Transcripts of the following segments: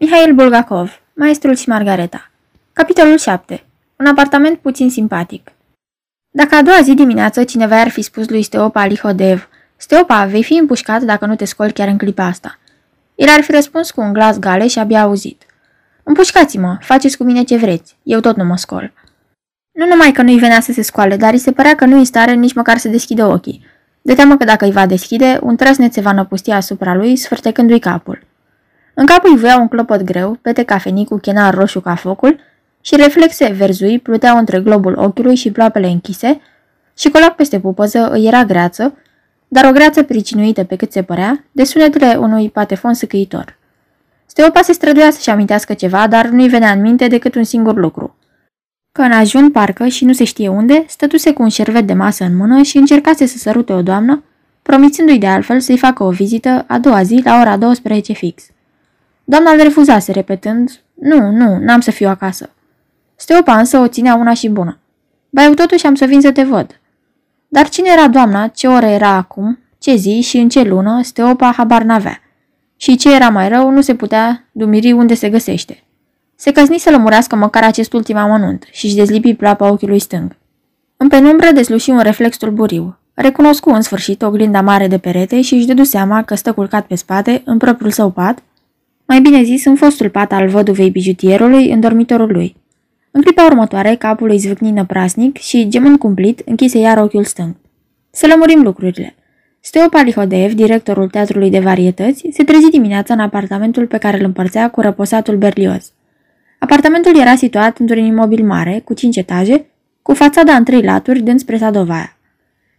Mihail Bulgakov, Maestrul și Margareta. Capitolul 7. Un apartament puțin simpatic. Dacă a doua zi dimineață cineva ar fi spus lui Steopa Lihodev: "Steopa, vei fi împușcat dacă nu te scoli chiar în clipa asta", el ar fi răspuns cu un glas gale și abia auzit: "Împușcați-mă, faceți cu mine ce vreți, eu tot nu mă scol." Nu numai că nu-i venea să se scoale, dar îi se părea că nu-i în stare nici măcar să deschidă ochii, de teamă că dacă îi va deschide, un trăsnet se va năpustia asupra lui, sfârtecându-i capul. În cap îi voia un clopot greu, pete cafenii cu chenar roșu ca focul, și reflexe verzui pluteau între globul ochiului și ploapele închise, și colac peste pupăză îi era greață, dar o greață pricinuită pe cât se părea, de sunetele unui patefon sâcâitor. Steopa se străduia să-și amintească ceva, dar nu-i venea în minte decât un singur lucru: că în ajun, parcă și nu se știe unde, stătuse cu un șervet de masă în mână și încercase să sărute o doamnă, promițându-i de altfel să-i facă o vizită a doua zi la ora 12 fix. Doamna îl refuzase, repetând: Nu, n-am să fiu acasă." Steopa însă o ținea una și bună: "Ba, eu totuși am să vin să te văd." Dar cine era doamna, ce oră era acum, ce zi și în ce lună, Steopa habar n-avea. Și ce era mai rău, nu se putea dumiri unde se găsește. Se căzni să lămurească măcar acest ultim amănunt și își dezlipi plapa ochiului stâng. În penumbră desluși un reflex tulburiu. Recunoscu în sfârșit oglinda mare de perete și își dădu seama că stă culcat pe spate în propriul său pat, mai bine zis în fostul pat al văduvei bijutierului în dormitorul lui. În clipa următoare, capul îi zvâcni năprasnic și, gemând cumplit, închise iar ochiul stâng. Să lămurim lucrurile. Steopa Lihodeev, directorul teatrului de varietăți, se trezi dimineața în apartamentul pe care îl împărțea cu răposatul Berlioz. Apartamentul era situat într-un imobil mare, cu 5 etaje, cu fațada în 3 laturi, dând spre Sadovaia.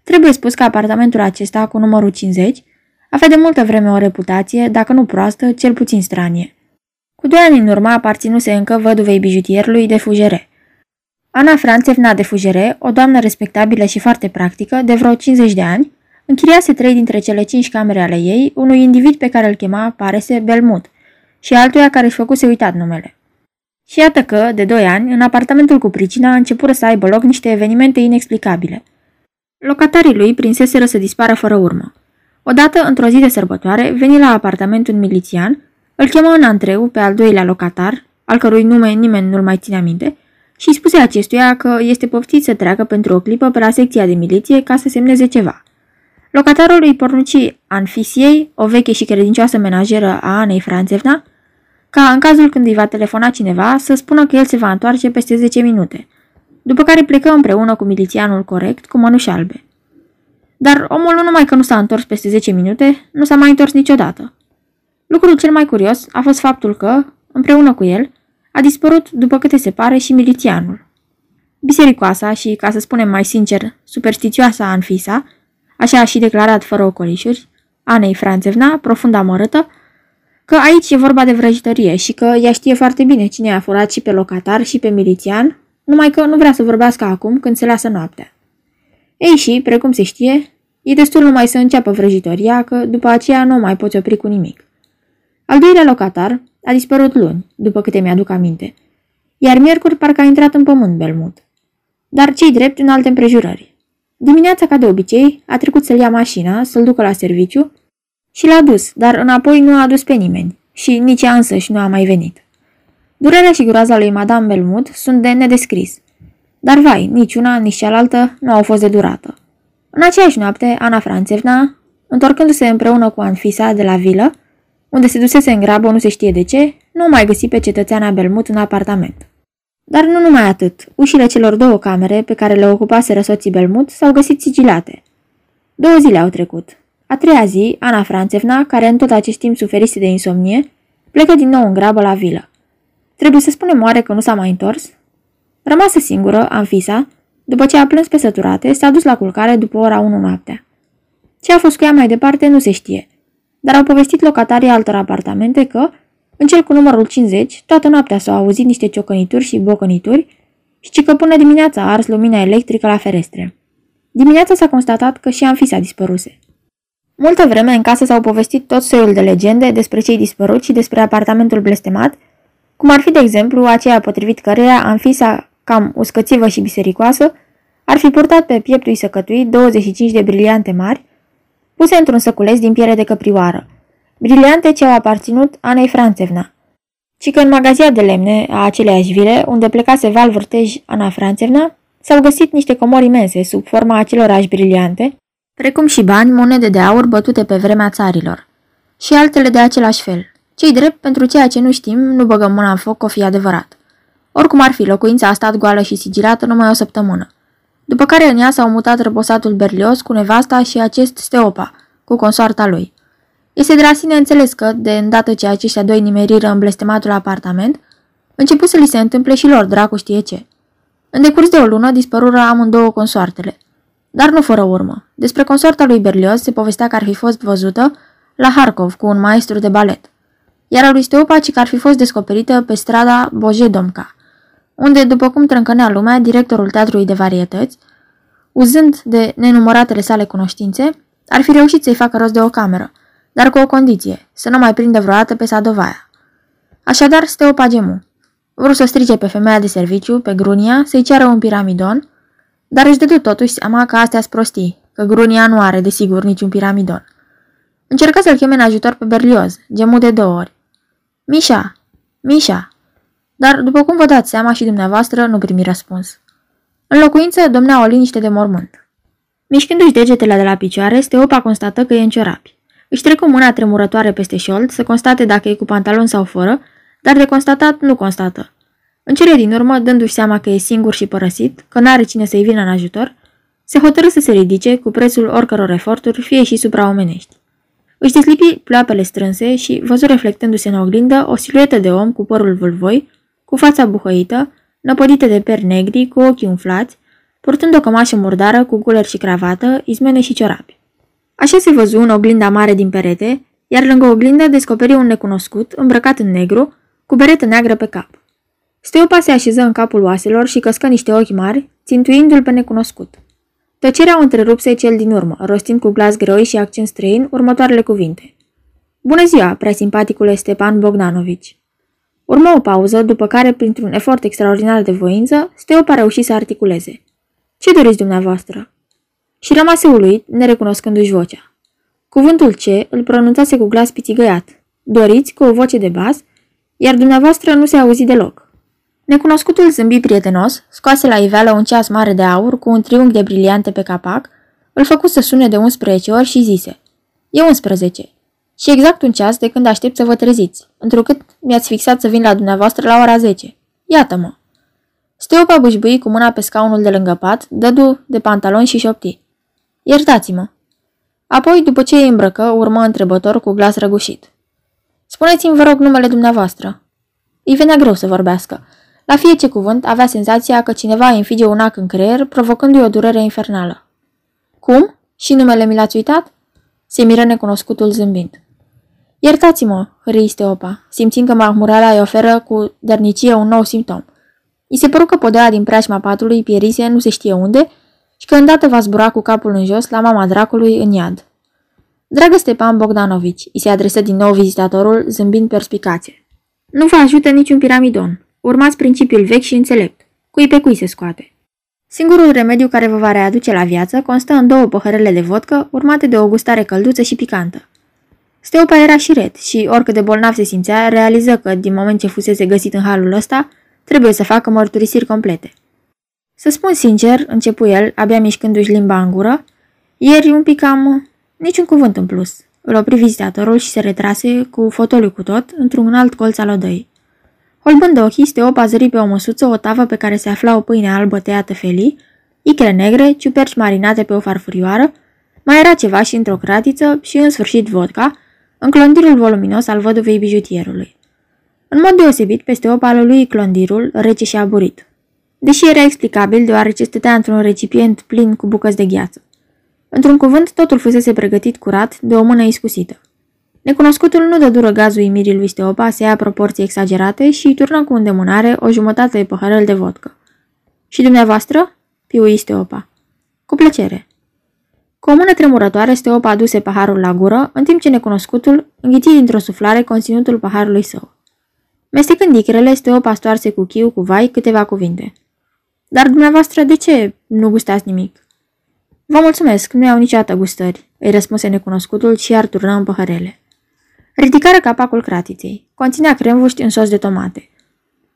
Trebuie spus că apartamentul acesta, cu numărul 50, avea de multă vreme o reputație, dacă nu proastă, cel puțin stranie. Cu 2 ani în urmă aparținuse încă văduvei bijutierului de Fugere. Ana Franțevna de Fugere, o doamnă respectabilă și foarte practică, de vreo 50 de ani, închiriase 3 dintre cele 5 camere ale ei unui individ pe care îl chema, parese, Belmut, și altuia care își făcuse uitat numele. Și iată că, de 2 ani, în apartamentul cu pricina începură să aibă loc niște evenimente inexplicabile. Locatarii lui prinseseră să dispară fără urmă. Odată, într-o zi de sărbătoare, veni la apartament un milițian, îl chema în antreu pe al 2-lea locatar, al cărui nume nimeni nu-l mai ține aminte, și spuse acestuia că este poftit să treacă pentru o clipă pe la secția de miliție ca să semneze ceva. Locatarul îi pornunci Anfisiei, o veche și credincioasă menajeră a Anei Franțevna, ca, în cazul când îi va telefona cineva, să spună că el se va întoarce peste 10 minute, după care plecă împreună cu milițianul corect cu mănuși albe. Dar omul nu numai că nu s-a întors peste 10 minute, nu s-a mai întors niciodată. Lucrul cel mai curios a fost faptul că, împreună cu el, a dispărut, după câte se pare, și milițianul. Bisericoasa și, ca să spunem mai sincer, superstițioasa Anfisa, așa a și declarat fără ocolișuri Anei Franțevna, profund amărâtă, că aici e vorba de vrăjitorie și că ea știe foarte bine cine a furat și pe locatar și pe milițian, numai că nu vrea să vorbească acum când se lasă noaptea. Ei și, precum se știe, e destul numai să înceapă vrăjitoria, că după aceea nu mai poți opri cu nimic. Al 2-lea locatar a dispărut luni, după câte mi-aduc aminte, iar miercuri parcă a intrat în pământ Belmut. Dar ce-i drept în alte împrejurări. Dimineața, ca de obicei, a trecut să-l ia mașina, să-l ducă la serviciu, și l-a dus, dar înapoi nu a adus pe nimeni și nici ea însăși nu a mai venit. Durerea și groaza lui Madame Belmut sunt de nedescris, dar vai, nici una, nici cealaltă nu au fost de durată. În aceeași noapte, Ana Franțevna, întorcându-se împreună cu Anfisa de la vilă, unde se dusese în grabă nu se știe de ce, nu mai găsi pe cetățeana Belmut în apartament. Dar nu numai atât, ușile celor 2 camere pe care le ocupaseră soții Belmut s-au găsit sigilate. 2 zile au trecut. A 3-a zi, Ana Franțevna, care în tot acest timp suferise de insomnie, plecă din nou în grabă la vilă. Trebuie să spunem oare că nu s-a mai întors? Rămasă singură, Anfisa, după ce a plâns pe săturate, s-a dus la culcare după ora 1 noaptea. Ce a fost cu ea mai departe nu se știe, dar au povestit locatarii altor apartamente că, în cel cu numărul 50, toată noaptea s-au auzit niște ciocănituri și bocănituri și că până dimineața a ars lumina electrică la ferestre. Dimineața s-a constatat că și Anfisa dispăruse. Multă vreme în casă s-au povestit tot soiul de legende despre cei dispăruți și despre apartamentul blestemat, cum ar fi, de exemplu, aceea potrivit căreia Anfisa, cam uscățivă și bisericoasă, ar fi purtat pe pieptul săcătui 25 de briliante mari, puse într-un săculeț din piele de căprioară, briliante ce au aparținut Anei Franțevna. ci că în magazia de lemne a aceleiași vile, unde plecase Val Vârtej Ana Franțevna, s-au găsit niște comori imense sub forma acelorași briliante, precum și bani, monede de aur bătute pe vremea țarilor, și altele de același fel. Ce-i drept, pentru ceea ce nu știm, nu băgăm mâna în foc, o fi adevărat. Oricum ar fi, locuința a stat goală și sigilată numai o săptămână, după care în ea s-au mutat răposatul Berlioz cu nevasta și acest Steopa, cu consoarta lui. Este de la sine înțeles că, de îndată ce aceștia doi nimeriră în blestematul apartament, începu să li se întâmple și lor, dracu știe ce. În decurs de o lună dispărură amândouă consoartele, dar nu fără urmă. Despre consoarta lui Berlioz se povestea că ar fi fost văzută la Harkov cu un maestru de balet, iar a lui Steopa ci că ar fi fost descoperită pe strada Bojedomka, unde, după cum trâncănea lumea, directorul teatrului de varietăți, uzând de nenumăratele sale cunoștințe, ar fi reușit să-i facă rost de o cameră, dar cu o condiție, să nu mai prindă vreodată pe Sadovaia. Așadar, Steopa gemu. Vrut să strice pe femeia de serviciu, pe Grunia, să-i ceară un piramidon, dar își dădu totuși seama că astea-s prostii, că Grunia nu are, desigur, niciun piramidon. Încerca să-l cheme în ajutor pe Berlioz, gemu de două ori. Mișa! Mișa! Dar, după cum vă dați seama și dumneavoastră, nu primi răspuns. În locuință domnea o liniște de mormânt. Mișcându-și degetele de la picioare, Steopa constată că e în ciorapi. Își trecu mâna tremurătoare peste șold să constate dacă e cu pantalon sau fără, dar de constatat nu constată. În cele din urmă, dându-și seama că e singur și părăsit, că n-are cine să-i vină în ajutor, se hotărâ să se ridice cu prețul oricăror eforturi, fie și supraomenești. Își deslipi ploapele strânse și văzu reflectându-se în oglindă o siluetă de om cu părul vâlvoi, cu fața buhăită, năpădită de peri negri, cu ochii umflați, purtând o cămașă murdară cu guler și cravată, izmene și ciorapi. Așa se văzu în oglinda mare din perete, iar lângă oglinda descoperi un necunoscut, îmbrăcat în negru, cu beretă neagră pe cap. Steopa se așeză în capul oaselor și căscă niște ochi mari, țintuindu-l pe necunoscut. Tăcerea o întrerupse cel din urmă, rostind cu glas greoi și accent străin următoarele cuvinte. Bună ziua, prea simpaticule Stepan Bogdanovici! Urmă o pauză, după care, printr-un efort extraordinar de voință, Steopa reuși să articuleze. Ce doriți dumneavoastră? Și rămase uluit, nerecunoscându-și vocea. Cuvântul ce îl pronunțase cu glas pițigăiat. Doriți, cu o voce de bas, iar dumneavoastră nu se auzi deloc. Necunoscutul zâmbi prietenos, scoase la iveală un ceas mare de aur cu un triunghi de briliante pe capac, îl făcu să sune de 11 ori și zise: E 11. Și exact un ceas de când aștept să vă treziți, întrucât mi-ați fixat să vin la dumneavoastră la ora 10. Iată-mă! Steopa bâșbâi cu mâna pe scaunul de lângă pat, dădu de pantaloni și șopti. Iertați-mă! Apoi, după ce îi îmbrăcă, urmă întrebător cu glas răgușit. Spuneți-mi, vă rog, numele dumneavoastră. Îi venea greu să vorbească. La fiecare cuvânt avea senzația că cineva îi înfige un ac în creier, provocându-i o durere infernală. Cum? Și numele mi l-ați uitat? Se miră necunoscutul zâmbind. Iertați-mă, hârâi Steopa, simțind că mahmureala îi oferă cu dărnicie un nou simptom. I se păru că podeaua din preajma patului pierise nu se știe unde și că îndată va zbura cu capul în jos la mama dracului în iad. Dragă Stepan Bogdanovici, i se adresă din nou vizitatorul, zâmbind perspicace. Nu vă ajută niciun piramidon. Urmați principiul vechi și înțelept. Cui pe cui se scoate. Singurul remediu care vă va readuce la viață constă în două păhărele de vodcă urmate de o gustare călduță și picantă. Steopa era și ret și, oricât de bolnav se simțea, realiză că, din moment ce fusese găsit în halul ăsta, trebuie să facă mărturisiri complete. Să spun sincer, începu el, abia mișcându-și limba în gură, ieri un pic am... niciun cuvânt în plus. Îl opri vizitatorul și se retrase cu fotoliu cu tot într-un alt colț al odăii. Holbând ochii, Steopa zări pe o măsuță o tavă pe care se afla o pâine albă tăiată felii, icre negre, ciuperci marinate pe o farfurioară, mai era ceva și într-o cratiță și, în sfârșit, vodka, în clondirul voluminos al văduvei bijutierului. În mod deosebit, pe Steopa îl lui clondirul, rece și aburit. Deși era explicabil, deoarece stătea într-un recipient plin cu bucăți de gheață. Într-un cuvânt, totul fusese pregătit curat de o mână iscusită. Necunoscutul nu dă dură gazul imirii lui Steopa să ia proporții exagerate și îi turnă cu îndemânare o jumătate de păhărel de vodcă. Și dumneavoastră? Piui Steopa. Cu plăcere. Cu o mână tremurătoare, Steopa aduse paharul la gură, în timp ce necunoscutul înghiți dintr-o suflare conținutul paharului său. Mestecând icrele, Steopa stoarse cu chiu cu vai câteva cuvinte. Dar dumneavoastră, de ce nu gustați nimic? Vă mulțumesc, nu iau niciodată gustări, îi răspunse necunoscutul și iar turnă în păhărele. Ridicară capacul cratiței. Conținea cremvuști în sos de tomate.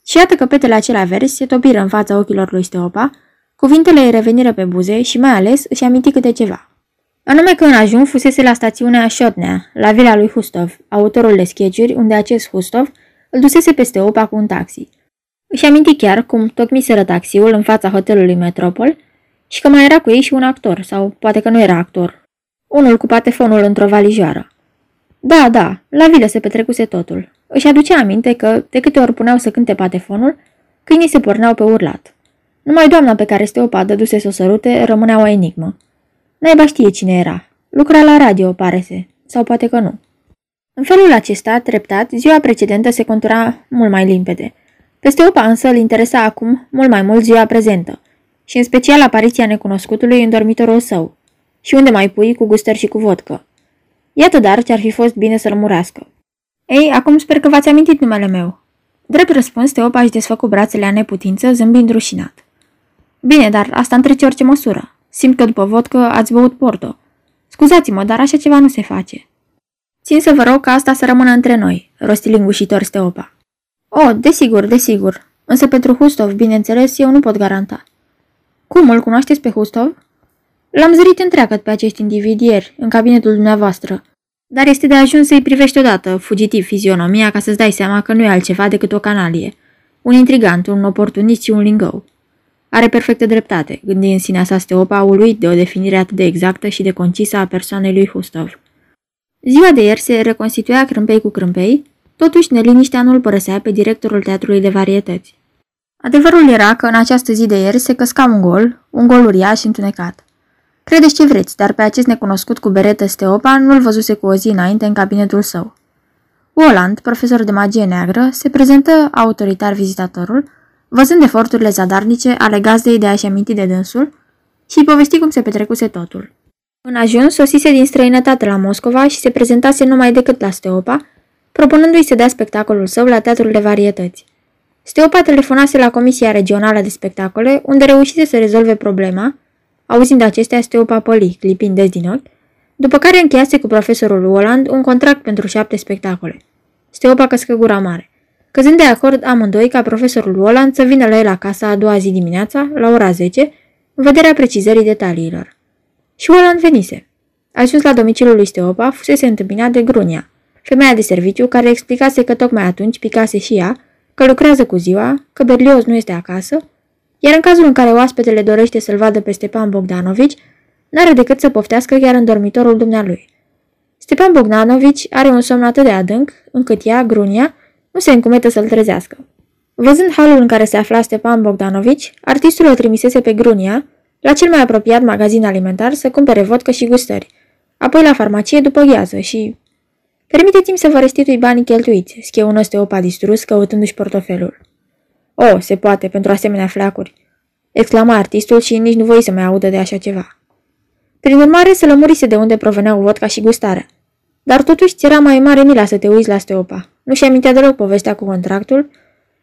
Și iată că petele acelea verzi se topiră în fața ochilor lui Steopa, cuvintele îi reveniră pe buze și mai ales își aminti câte ceva. Anume că în ajun fusese la stațiunea Șotnea, la vila lui Hustov, autorul de sketch-uri, unde acest Hustov îl dusese pe Steopa cu un taxi. Își aminti chiar cum tocmiseră taxiul în fața hotelului Metropol și că mai era cu ei și un actor, sau poate că nu era actor. Unul cu patefonul într-o valijoară. Da, da, la vilă se petrecuse totul. Își aducea aminte că, de câte ori puneau să cânte patefonul, câinii se porneau pe urlat. Numai doamna pe care Steopa dăduse să o sărute rămânea o enigmă. Naiba știe cine era. Lucra la radio, pare se, sau poate că nu. În felul acesta, treptat, ziua precedentă se contura mult mai limpede. Pe Steopa însă îl interesa acum mult mai mult ziua prezentă, și în special apariția necunoscutului în dormitorul său, și unde mai pui cu gustări și cu vodcă. Iată dar ce ar fi fost bine să-l murească. Ei, acum sper că v-ați amintit numele meu. Drept răspuns, Steopa își desfăcu brațele la neputință, zâmbind rușinat. Bine, dar asta întrece orice măsură. Simt că după vodcă ați băut porto. Scuzați-mă, dar așa ceva nu se face. Țin să vă rog ca asta să rămână între noi, rosti lingușitor Steopa. Oh, desigur, desigur. Însă pentru Hustov, bineînțeles, eu nu pot garanta. Cum, îl cunoașteți pe Hustov? L-am zărit întreagăt pe acești indivizi ieri, în cabinetul dumneavoastră. Dar este de ajuns să-i privești odată, fugitiv, fizionomia, ca să-ți dai seama că nu e altceva decât o canalie. Un intrigant, un oportunist și un lingău. Are perfectă dreptate, gândi în sinea sa Steopa, uluit de o definire atât de exactă și de concisă a persoanei lui Hustov. Ziua de ieri se reconstituia crâmpei cu crâmpei, totuși neliniștea nu îl părăsea pe directorul teatrului de varietăți. Adevărul era că în această zi de ieri se căsca un gol uriaș întunecat. Credeți ce vreți, dar pe acest necunoscut cu beretă Steopa nu-l văzuse cu o zi înainte în cabinetul său. Woland, profesor de magie neagră, se prezentă autoritar vizitatorul, văzând eforturile zadarnice ale gazdei de a-și aminti de dânsul și-i povesti cum se petrecuse totul. În ajuns, sosise din străinătate la Moscova și se prezentase numai decât la Steopa, propunându-i să dea spectacolul său la teatrul de varietăți. Steopa telefonase la Comisia Regională de Spectacole, unde reușise să rezolve problema, auzind acestea Steopa păli, clipind des din ochi, după care încheiase cu profesorul Woland un contract pentru 7 spectacole. Steopa căscă gura mare, căzând de acord amândoi ca profesorul Woland să vină la el acasă a doua zi dimineața, la ora 10, în vederea precizării detaliilor. Și Woland venise. Ajuns la domiciliul lui Steopa, fusese întâmpinat de Grunia, femeia de serviciu care explicase că tocmai atunci picase și ea, că lucrează cu ziua, că Berlioz nu este acasă, iar în cazul în care oaspetele dorește să-l vadă pe Stepan Bogdanovici, n-are decât să poftească chiar în dormitorul dumnealui. Stepan Bogdanovici are un somn atât de adânc, încât ea, Grunia, nu se încumetă să-l trezească. Văzând halul în care se afla Stepan Bogdanovici, artistul o trimisese pe Grunia la cel mai apropiat magazin alimentar să cumpere vodcă și gustări, apoi la farmacie după ghează și... Permiteți-mi să vă restitui banii cheltuiți, scheună Steopa distrus, căutându-și portofelul. O, se poate, pentru asemenea fleacuri, exclama artistul și nici nu voi să mai audă de așa ceva. Prin urmare, se lămurise de unde proveneau vodca și gustarea. Dar totuși ți era mai mare mila să te uiți la Steopa. Nu-și amintea deloc povestea cu contractul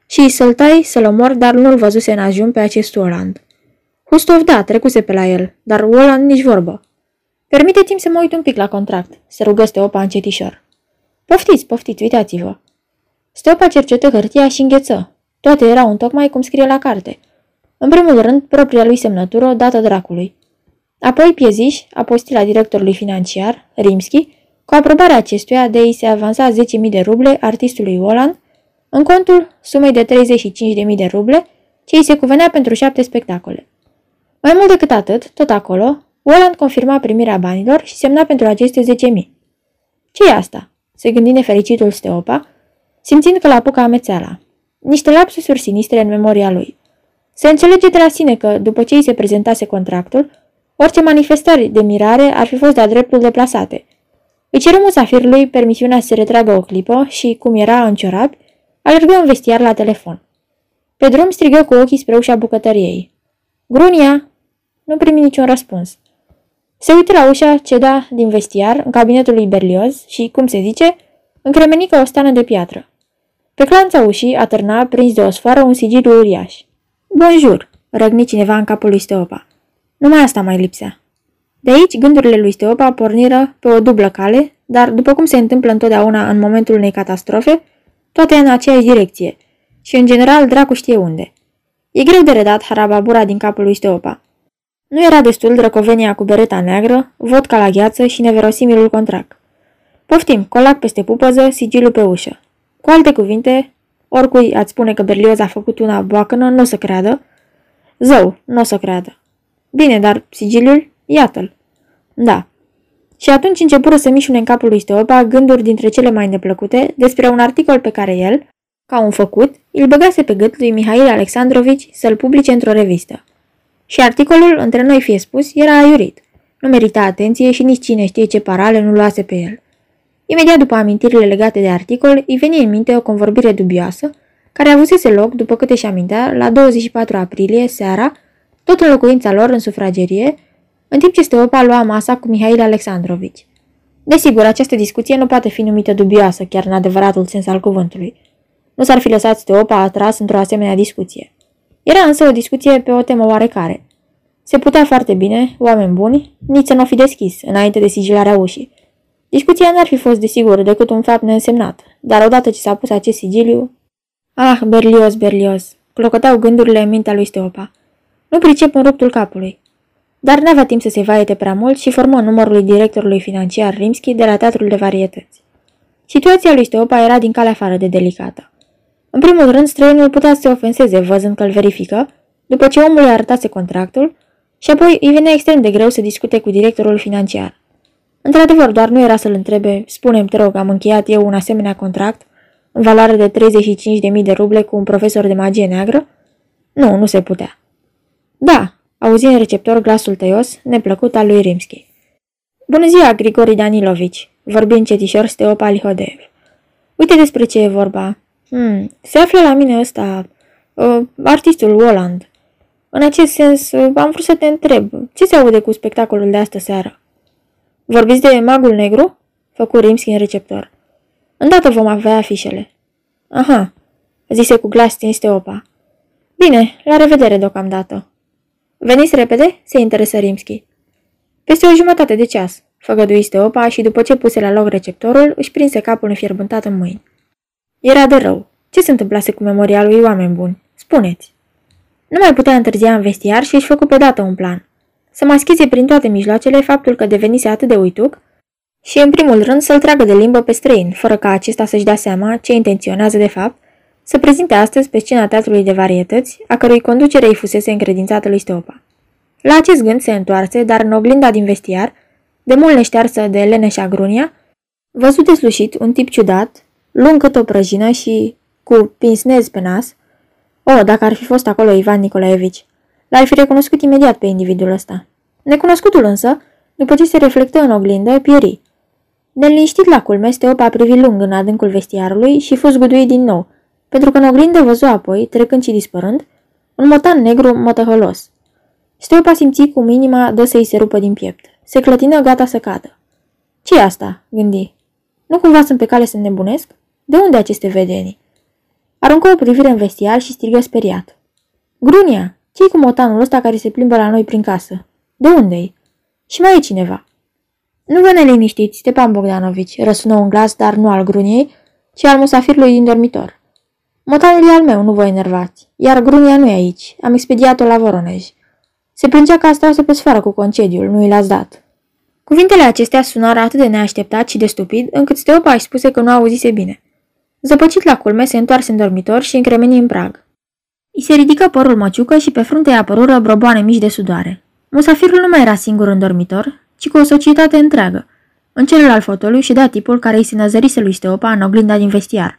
și să-l tai, să-l omori, dar nu-l văzuse în ajun pe acest Woland. Hustov, da, trecuse pe la el, dar Woland nici vorbă. Permiteți-mi să mă uit un pic la contract, se rugă Steopa încetișor. Poftiți, poftiți, uitați-vă. Steopa cercetă hârtia și îngheță. Toate erau întocmai cum scrie la carte. În primul rând, propria lui semnătură, dată dracului. Apoi pieziș, apostila directorului financiar, Rimski, cu aprobarea acestuia de i se avansa 10.000 de ruble artistului Woland în contul sumei de 35.000 de ruble ce îi se cuvenea pentru 7 spectacole. Mai mult decât atât, tot acolo, Woland confirma primirea banilor și semna pentru aceste 10.000. Ce-i asta? Se gândi nefericitul Steopa, simțind că l-apucă amețeala. Niște lapsusuri sinistre în memoria lui. Se înțelege de la sine că, după ce îi se prezentase contractul, orice manifestări de mirare ar fi fost de-a dreptul deplasate. Îi ceru musafirului permisiunea să se retragă o clipă și, cum era înciorat, alergă în vestiar la telefon. Pe drum strigă cu ochii spre ușa bucătăriei. Grunia! Nu primi niciun răspuns. Se uită la ușa ce da din vestiar în cabinetul lui Berlioz și, cum se zice, încremeni ca o stană de piatră. Pe clanța ușii atârna, prins de o sfoară, un sigiliu uriaș. Bonjour! Răgni cineva în capul lui Steopa. Numai asta mai lipsea. De aici, gândurile lui Steopa porniră pe o dublă cale, dar, după cum se întâmplă întotdeauna în momentul unei catastrofe, toate în aceeași direcție și, în general, dracu știe unde. E greu de redat harababura din capul lui Steopa. Nu era destul drăcovenia cu bereta neagră, vodka la gheață și neverosimilul contract. Poftim, colac peste pupăză, sigilul pe ușă. Cu alte cuvinte, oricui ați spune că Berlioz a făcut una boacănă, nu o să creadă. Zău, nu o să creadă. Bine, dar sigiliul, iată-l. Da. Și atunci începură să mișune în capul lui Steopa gânduri dintre cele mai neplăcute despre un articol pe care el, ca un făcut, îl băgase pe gât lui Mihail Alexandrovici să-l publice într-o revistă. Și articolul, între noi fie spus, era aiurit. Nu merita atenție și nici cine știe ce parale nu luase pe el. Imediat după amintirile legate de articol, îi veni în minte o convorbire dubioasă, care avusese loc, după câte își amintea, la 24 aprilie, seara, tot în locuința lor, în sufragerie, în timp ce Steopa lua masa cu Mihail Alexandrovici. Desigur, această discuție nu poate fi numită dubioasă, chiar în adevăratul sens al cuvântului. Nu s-ar fi lăsat Steopa atras într-o asemenea discuție. Era însă o discuție pe o temă oarecare. Se putea foarte bine, oameni buni, nici să nu o fi deschis, înainte de sigilarea ușii. Discuția n-ar fi fost, desigur, decât un fapt neînsemnat, dar odată ce s-a pus acest sigiliu... Ah, Berlioz, Berlioz, clocotau gândurile în mintea lui Steopa. Nu pricep în ruptul capului. Dar n-avea timp să se vaiete prea mult și formă numărul directorului financiar Rimski de la Teatrul de Varietăți. Situația lui Steopa era din calea afară de delicată. În primul rând, străinul putea să se ofenseze văzând că îl verifică, după ce omul îi arătase contractul, și apoi îi venea extrem de greu să discute cu directorul financiar. Într-adevăr, doar nu era să-l întrebe, spune-mi, te rog, am încheiat eu un asemenea contract, în valoare de 35.000 de ruble cu un profesor de magie neagră? Nu, nu se putea. Da, auzi în receptor glasul tăios, neplăcut al lui Rimski. Bună ziua, Grigori Danilovici, vorbi încetișor Steopa Lihodeev. Uite despre ce e vorba. Se află la mine ăsta, artistul Woland. În acest sens, am vrut să te întreb, ce se aude cu spectacolul de astă seară? Vorbiți de Magul Negru? Făcu Rimski în receptor. Îndată vom avea afișele. Aha, zise cu glas stins Steopa. Bine, la revedere deocamdată. Veniți repede? Se interesă Rimski. Peste o jumătate de ceas, făgădui Steopa și după ce puse la loc receptorul, își prinse capul înfierbântat în mâini. Era de rău. Ce se întâmplase cu memoria lui, oameni buni? Spuneți. Nu mai putea întârzia în vestiar și își făcu pe dată un plan. Să maschize prin toate mijloacele faptul că devenise atât de uituc și, în primul rând, să-l tragă de limbă pe străin, fără ca acesta să-și dea seama ce intenționează de fapt, să prezinte astăzi pe scena Teatrului de Varietăți, a cărui conducere îi fusese încredințată lui Steopa. La acest gând se întoarse, dar în oglinda din vestiar, de mult neștearsă de leneșa grunia, văzut deslușit un tip ciudat, lung cât o prăjină și cu pinsnezi pe nas. O, dacă ar fi fost acolo Ivan Nicolaevici! L-ar fi recunoscut imediat pe individul ăsta. Necunoscutul însă, după ce se reflectă în oglindă, pieri. Neliniștit la culme, Steopa privi lung în adâncul vestiarului și fost zguduit din nou, pentru că în oglindă văzu apoi, trecând și dispărând, un motan negru mătăhălos. Steopa simți cum inima dă să-i se rupă din piept. Se clătină gata să cadă. Ce-i asta?" gândi. Nu cumva sunt pe cale să nebunesc? De unde aceste vedenii?" Aruncă o privire în vestiar și strigă speriat. Grunia! Ce-i cu motanul ăsta care se plimbă la noi prin casă? De unde-i? Și mai e cineva." Nu vă neliniștiți, Stepan Bogdanovici," răsună un glas, dar nu al Gruniei, ci al musafirului din dormitor. Motanul e al meu, nu vă enervați, iar Grunia nu e aici, am expediat-o la Voronej. Se plângea că asta o să pesfoară cu concediul, nu i l-ați dat." Cuvintele acestea sunară atât de neașteptat și de stupid, încât Steopa îi spuse că nu auzise bine. Zăpăcit la culme, se întoarse în dormitor și încremeni în prag. I se ridică părul măciucă și pe frunte apărură broboane mici de sudoare. Musafirul nu mai era singur în dormitor, ci cu o societate întreagă. În celălalt fotoliu ședea tipul care îi se năzărise lui Steopa în oglinda din vestiar.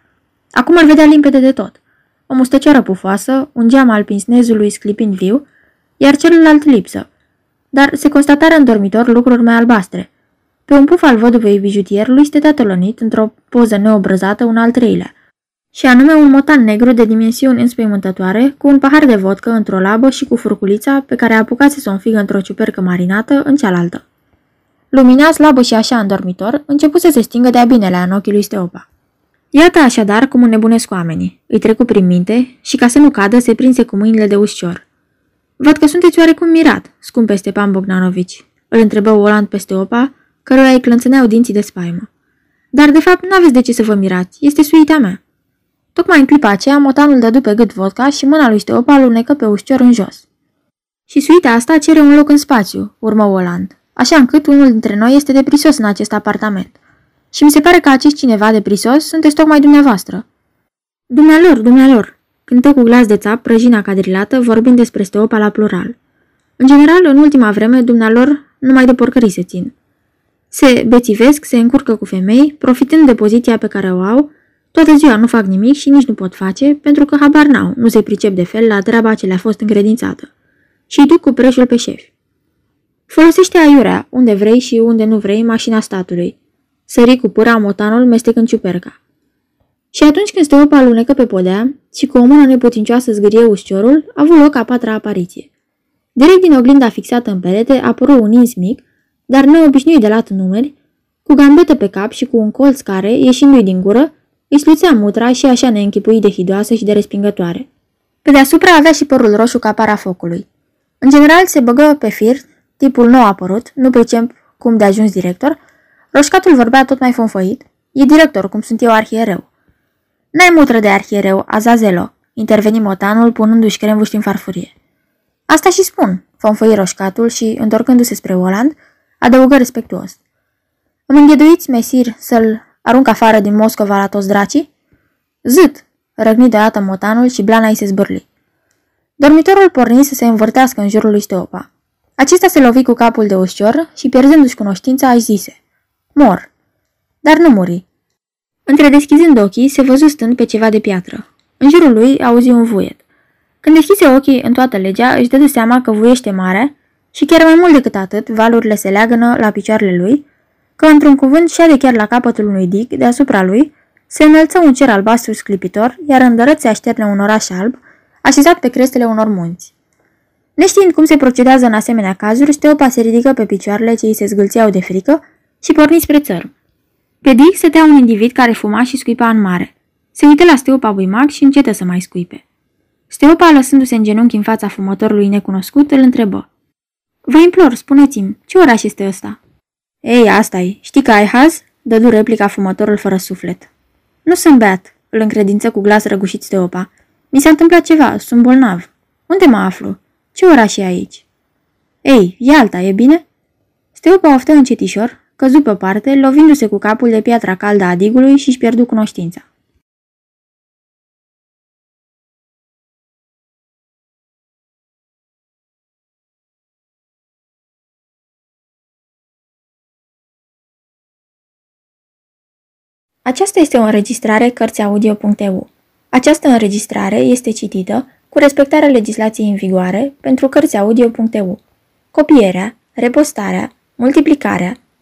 Acum îl vedea limpede de tot. O mustăcioară pufoasă, un geam al pinsnezului sclipind viu, iar celălalt lipsă. Dar se constatară în dormitor lucruri mai albastre. Pe un puf al văduvei bijutierului stătea tolănit, într-o poză neobrăzată, un al treilea. Și anume un motan negru de dimensiuni înspăimântătoare, cu un pahar de vodcă într-o labă și cu furculița pe care apucase să o înfigă într-o ciupercă marinată în cealaltă. Lumina slabă și așa în dormitor, începu să se stingă de-a binelea în ochii lui Steopa. Iată așadar cum înnebunesc oamenii, îi trecu prin minte și ca să nu cadă se prinse cu mâinile de ușcior. Văd că sunteți oarecum mirat, scumpe Stepan Bogdanovici, îl întrebă Woland pe Steopa, cărora îi clănțâneau dinții de spaimă. Dar de fapt nu aveți de ce să vă mirați, este suita mea. Tocmai în clipa aceea, motanul dădu pe gât vodka și mâna lui Șteop alunecă pe ușcior în jos. Și suita asta cere un loc în spațiu, urmă Oland, așa încât unul dintre noi este deprisos în acest apartament. Și mi se pare că acest cineva deprisos sunteți tocmai dumneavoastră. Dumnealor, cântă cu glas de țap prăjina cadrilată, vorbind despre Șteopa la plural. În general, în ultima vreme, dumnealor numai de porcării se țin. Se bețivesc, se încurcă cu femei, profitând de poziția pe care o au, toată ziua nu fac nimic și nici nu pot face, pentru că habar n-au, nu se pricep de fel la treaba ce le-a fost încredințată. Și-i duc cu preșul pe șefi. Folosește aiurea, unde vrei și unde nu vrei, mașina statului. Sări cu pâra motanul, mestecând ciuperca. Și atunci când Șteopa alunecă pe podea și cu o mână neputincioasă zgârie ușciorul, a avut loc a patra apariție. Direct din oglinda fixată în perete apăru un ins mic, dar neobișnuit de lat în numeri, cu gambete pe cap și cu un colț care, ieșindu-i din gură, îi sluțea mutra și așa neînchipuit de hidoasă și de respingătoare. Pe deasupra avea și părul roșu ca para focului. În general se băgă pe fir, tipul nou apărut, nu pricep cum de ajuns director, roșcatul vorbea tot mai fonfăit, e director, cum sunt eu arhiereu. N-ai mutră de arhiereu, Azazelo, interveni motanul punându-și crembuști în farfurie. Asta și spun, fonfăi roșcatul și, întorcându-se spre Oland, adăugă respectuos. Îmi îngheduiți, mesir, să-l arunc afară din Moscova la toți dracii? Zât, răgni deodată motanul și blana îi se zbârli. Dormitorul porni să se învârtească în jurul lui Șteopa. Acesta se lovi cu capul de ușcior și, pierzându-și cunoștința, își zise: mor. Dar nu muri. Întredeschizând ochii, se văzu stând pe ceva de piatră. În jurul lui auzi un vuiet. Când deschise ochii în toată legea, își dădu seama că vuiește mare și chiar mai mult decât atât, valurile se leagănă la picioarele lui, că într-un cuvânt șade chiar la capătul unui dig, deasupra lui, se înălță un cer albastru sclipitor, iar îndărăt se așterne un oraș alb, așezat pe crestele unor munți. Neștiind cum se procedează în asemenea cazuri, Șteopa se ridică pe picioarele ce îi se zgâlțeau de frică și porni spre țărm. Pe dig stătea un individ care fuma și scuipa în mare. Se uită la Șteopa buimac și încetă să mai scuipe. Șteopa, lăsându-se în genunchi în fața fumătorului necunoscut, îl întrebă: vă implor, spuneți-mi, ce oraș este ăsta? Ei, asta-i, știi că ai haz? Dădu replica fumătorul fără suflet. Nu sunt beat, îl încredință cu glas răgușit Șteopa. Mi s-a întâmplat ceva, sunt bolnav. Unde mă aflu? Ce oraș e aici? Ei, e alta, e bine? Șteopa oftă încetișor, căzu pe parte, lovindu-se cu capul de piatra caldă a digului și își pierdu cunoștința. Aceasta este o înregistrare Cărțiaudio.eu. Această înregistrare este citită cu respectarea legislației în vigoare pentru Cărțiaudio.eu. Copierea, repostarea, multiplicarea,